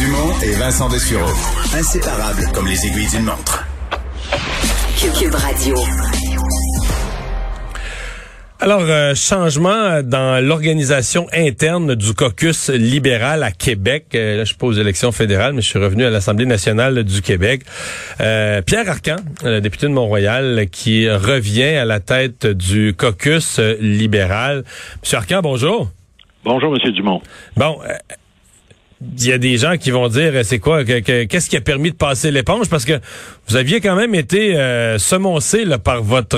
Mario Dumont et Vincent Dessureau. Inséparables comme les aiguilles d'une montre. Cube Radio. Alors, changement dans l'organisation interne du caucus libéral à Québec. Là, je suis pas aux élections fédérales, mais je suis revenu à l'Assemblée nationale du Québec. Pierre Arcand, le député de Mont-Royal, qui revient à la tête du caucus libéral. Monsieur Arcand, bonjour. Bonjour, Monsieur Dumont. Bon, il y a des gens qui vont dire, c'est quoi, qu'est-ce qui a permis de passer l'éponge? Parce que vous aviez quand même été semoncé là, par votre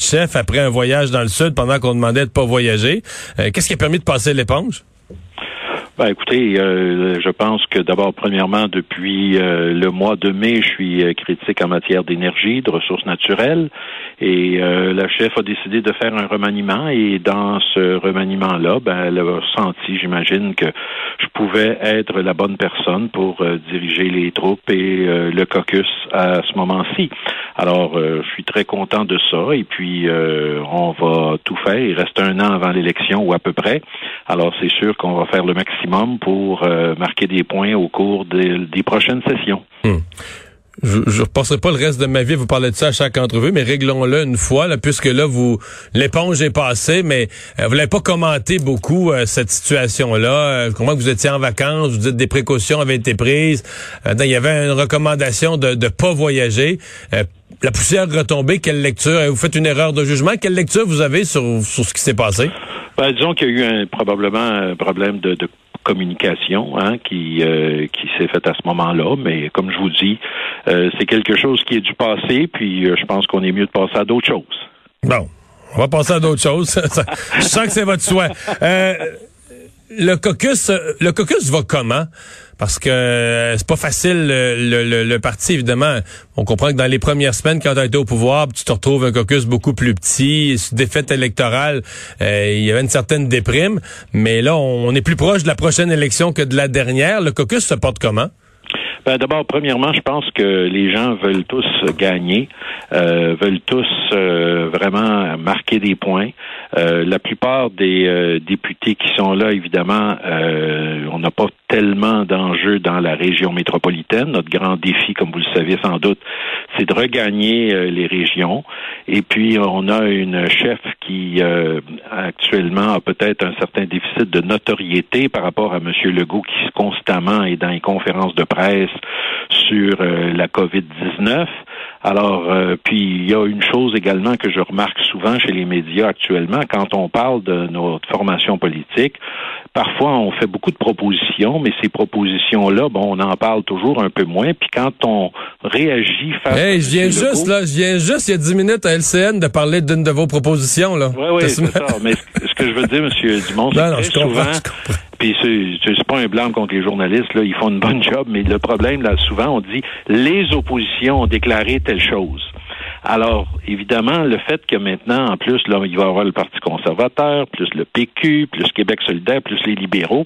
chef après un voyage dans le sud pendant qu'on demandait de pas voyager. Qu'est-ce qui a permis de passer l'éponge? Ben, écoutez, je pense que d'abord, premièrement, depuis le mois de mai, je suis critique en matière d'énergie, de ressources naturelles, et la chef a décidé de faire un remaniement, et dans ce remaniement-là, ben, elle a senti, j'imagine, que je pouvais être la bonne personne pour diriger les troupes et le caucus à ce moment-ci. Alors, je suis très content de ça, et puis on va tout faire. Il reste un an avant l'élection, ou à peu près. Alors, c'est sûr qu'on va faire le maximum pour marquer des points au cours des prochaines sessions. Je ne repasserai pas le reste de ma vie, vous parlez de ça à chaque entrevue, mais réglons-le une fois, là, puisque là, l'éponge est passée, mais vous l'avez pas commenté beaucoup, cette situation-là. Je comprends que vous étiez en vacances, vous dites des précautions avaient été prises. Il y avait une recommandation de ne pas voyager. La poussière retombée, quelle lecture? Vous faites une erreur de jugement. Quelle lecture vous avez sur ce qui s'est passé? Ben, disons qu'il y a eu probablement un problème de communication qui s'est faite à ce moment-là, mais comme je vous dis, c'est quelque chose qui est du passé, puis je pense qu'on est mieux de passer à d'autres choses. Bon, on va passer à d'autres choses. Je sens que c'est votre souhait. Le caucus va comment? Parce que c'est pas facile le parti, évidemment. On comprend que dans les premières semaines, quand tu as été au pouvoir, tu te retrouves un caucus beaucoup plus petit. Défaite électorale, il y avait une certaine déprime. Mais là, on est plus proche de la prochaine élection que de la dernière. Le caucus se porte comment? Ben, d'abord, premièrement, je pense que les gens veulent tous gagner, veulent tous vraiment marquer des points. La plupart des députés qui sont là, évidemment, on n'a pas tellement d'enjeux dans la région métropolitaine. Notre grand défi, comme vous le savez sans doute, c'est de regagner les régions. Et puis, on a une chef qui, actuellement, a peut-être un certain déficit de notoriété par rapport à M. Legault, qui constamment est dans les conférences de presse sur la COVID-19. Alors, puis il y a une chose également que je remarque souvent chez les médias actuellement, quand on parle de notre formation politique, parfois on fait beaucoup de propositions, mais ces propositions-là, bon, on en parle toujours un peu moins, puis quand on réagit face à je viens juste il y a 10 minutes à LCN de parler d'une de vos propositions, là. Oui, c'est ça, mais ce que je veux dire, M. Dumont, c'est que souvent... Puis c'est pas un blâme contre les journalistes, là, ils font une bonne job, mais le problème, là, souvent, on dit les oppositions ont déclaré telle chose. Alors, évidemment, le fait que maintenant, en plus, là, il va y avoir le Parti conservateur, plus le PQ, plus Québec solidaire, plus les libéraux,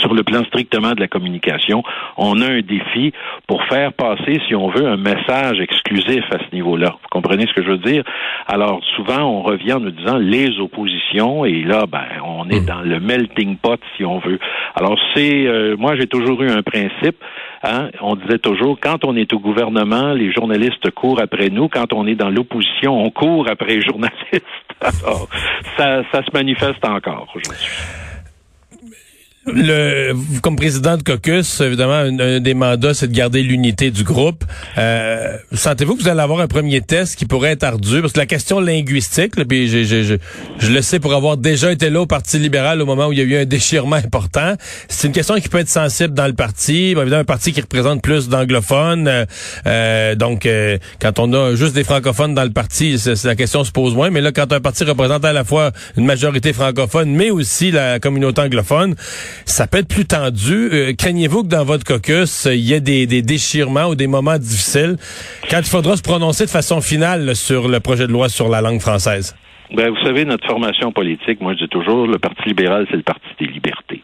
sur le plan strictement de la communication, on a un défi pour faire passer, si on veut, un message exclusif à ce niveau-là. Vous comprenez ce que je veux dire? Alors, souvent, on revient en nous disant les oppositions, et là, ben, on est dans le melting pot, si on veut. Alors, c'est... moi, j'ai toujours eu un principe, hein, on disait toujours, quand on est au gouvernement, les journalistes courent après nous. Quand on est dans l'opposition, on court après les journalistes. Alors, ça se manifeste encore aujourd'hui. Comme président de caucus, évidemment, un des mandats, c'est de garder l'unité du groupe. Sentez-vous que vous allez avoir un premier test qui pourrait être ardu? Parce que la question linguistique, là, puis je le sais pour avoir déjà été là au Parti libéral au moment où il y a eu un déchirement important, c'est une question qui peut être sensible dans le parti. Bon, évidemment, un parti qui représente plus d'anglophones. Donc, quand on a juste des francophones dans le parti, la question se pose moins. Mais là, quand un parti représente à la fois une majorité francophone, mais aussi la communauté anglophone, ça peut être plus tendu. Craignez-vous que dans votre caucus, il y ait des déchirements ou des moments difficiles quand il faudra se prononcer de façon finale là, sur le projet de loi sur la langue française? Ben, vous savez, notre formation politique, moi je dis toujours, le Parti libéral, c'est le parti des libertés.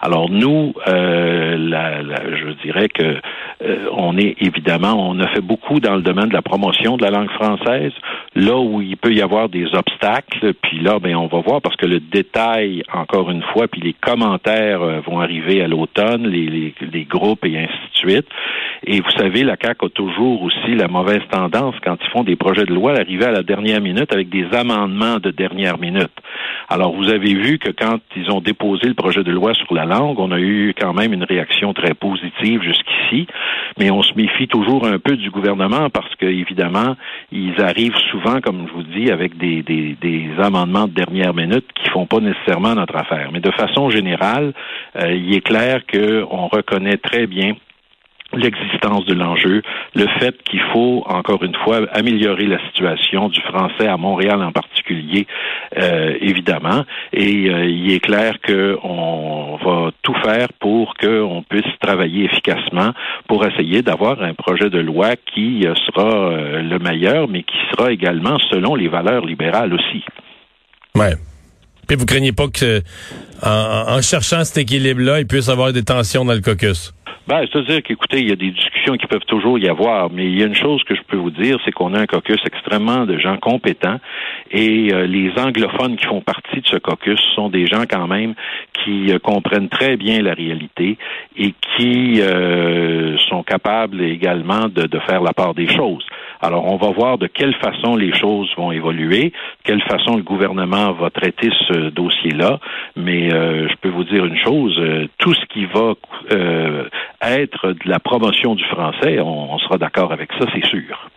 Alors nous, je dirais que on a fait beaucoup dans le domaine de la promotion de la langue française, là où il peut y avoir des obstacles, puis là, ben on va voir, parce que le détail, encore une fois, puis les commentaires vont arriver à l'automne, les groupes et ainsi de suite. Et vous savez, la CAQ a toujours aussi la mauvaise tendance, quand ils font des projets de loi, d'arriver à la dernière minute avec des amendements de dernière minute. Alors, vous avez vu que quand ils ont déposé le projet de loi sur la langue, on a eu quand même une réaction très positive jusqu'ici, mais on se méfie toujours un peu du gouvernement parce que, évidemment, ils arrivent souvent, comme je vous dis, avec des amendements de dernière minute qui font pas nécessairement notre affaire. Mais de façon générale, il est clair qu'on reconnaît très bien l'existence de l'enjeu, le fait qu'il faut, encore une fois, améliorer la situation du français à Montréal en particulier, évidemment, et il est clair qu'on va tout faire pour qu'on puisse travailler efficacement pour essayer d'avoir un projet de loi qui sera le meilleur, mais qui sera également selon les valeurs libérales aussi. Ouais. Puis vous craignez pas que, en cherchant cet équilibre-là, il puisse avoir des tensions dans le caucus? Ben, c'est-à-dire qu'écoutez, il y a des discussions qui peuvent toujours y avoir, mais il y a une chose que je peux vous dire, c'est qu'on a un caucus extrêmement de gens compétents et les anglophones qui font partie de ce caucus sont des gens quand même qui comprennent très bien la réalité et qui sont capables également de faire la part des choses. Alors, on va voir de quelle façon les choses vont évoluer, de quelle façon le gouvernement va traiter ce dossier-là, mais je peux vous dire une chose, tout ce qui va être de la promotion du français, on sera d'accord avec ça, c'est sûr.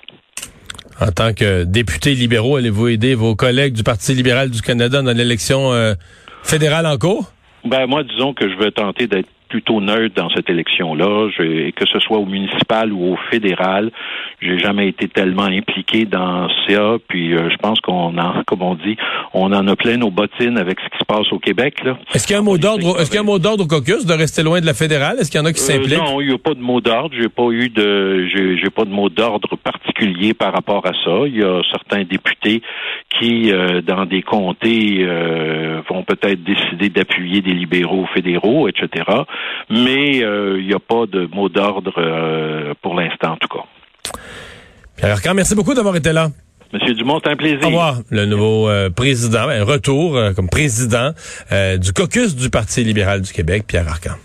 En tant que député libéraux, allez-vous aider vos collègues du Parti libéral du Canada dans l'élection fédérale en cours? Ben moi, disons que je vais tenter d'être plutôt neutre dans cette élection-là, que ce soit au municipal ou au fédéral, j'ai jamais été tellement impliqué dans ça, puis je pense on en a plein nos bottines avec ce qui se passe au Québec, là. Est-ce qu'il y a un mot d'ordre au caucus de rester loin de la fédérale? Est-ce qu'il y en a qui s'impliquent? Non, il n'y a pas de mot d'ordre, j'ai pas de mot d'ordre particulier par rapport à ça. Il y a certains députés qui, dans des comtés, vont peut-être décider d'appuyer des libéraux fédéraux, etc., mais il n'y a pas de mot d'ordre pour l'instant, en tout cas. Pierre Arcand, merci beaucoup d'avoir été là. Monsieur Dumont, un plaisir. Au revoir. Le nouveau président, comme président du caucus du Parti libéral du Québec, Pierre Arcand.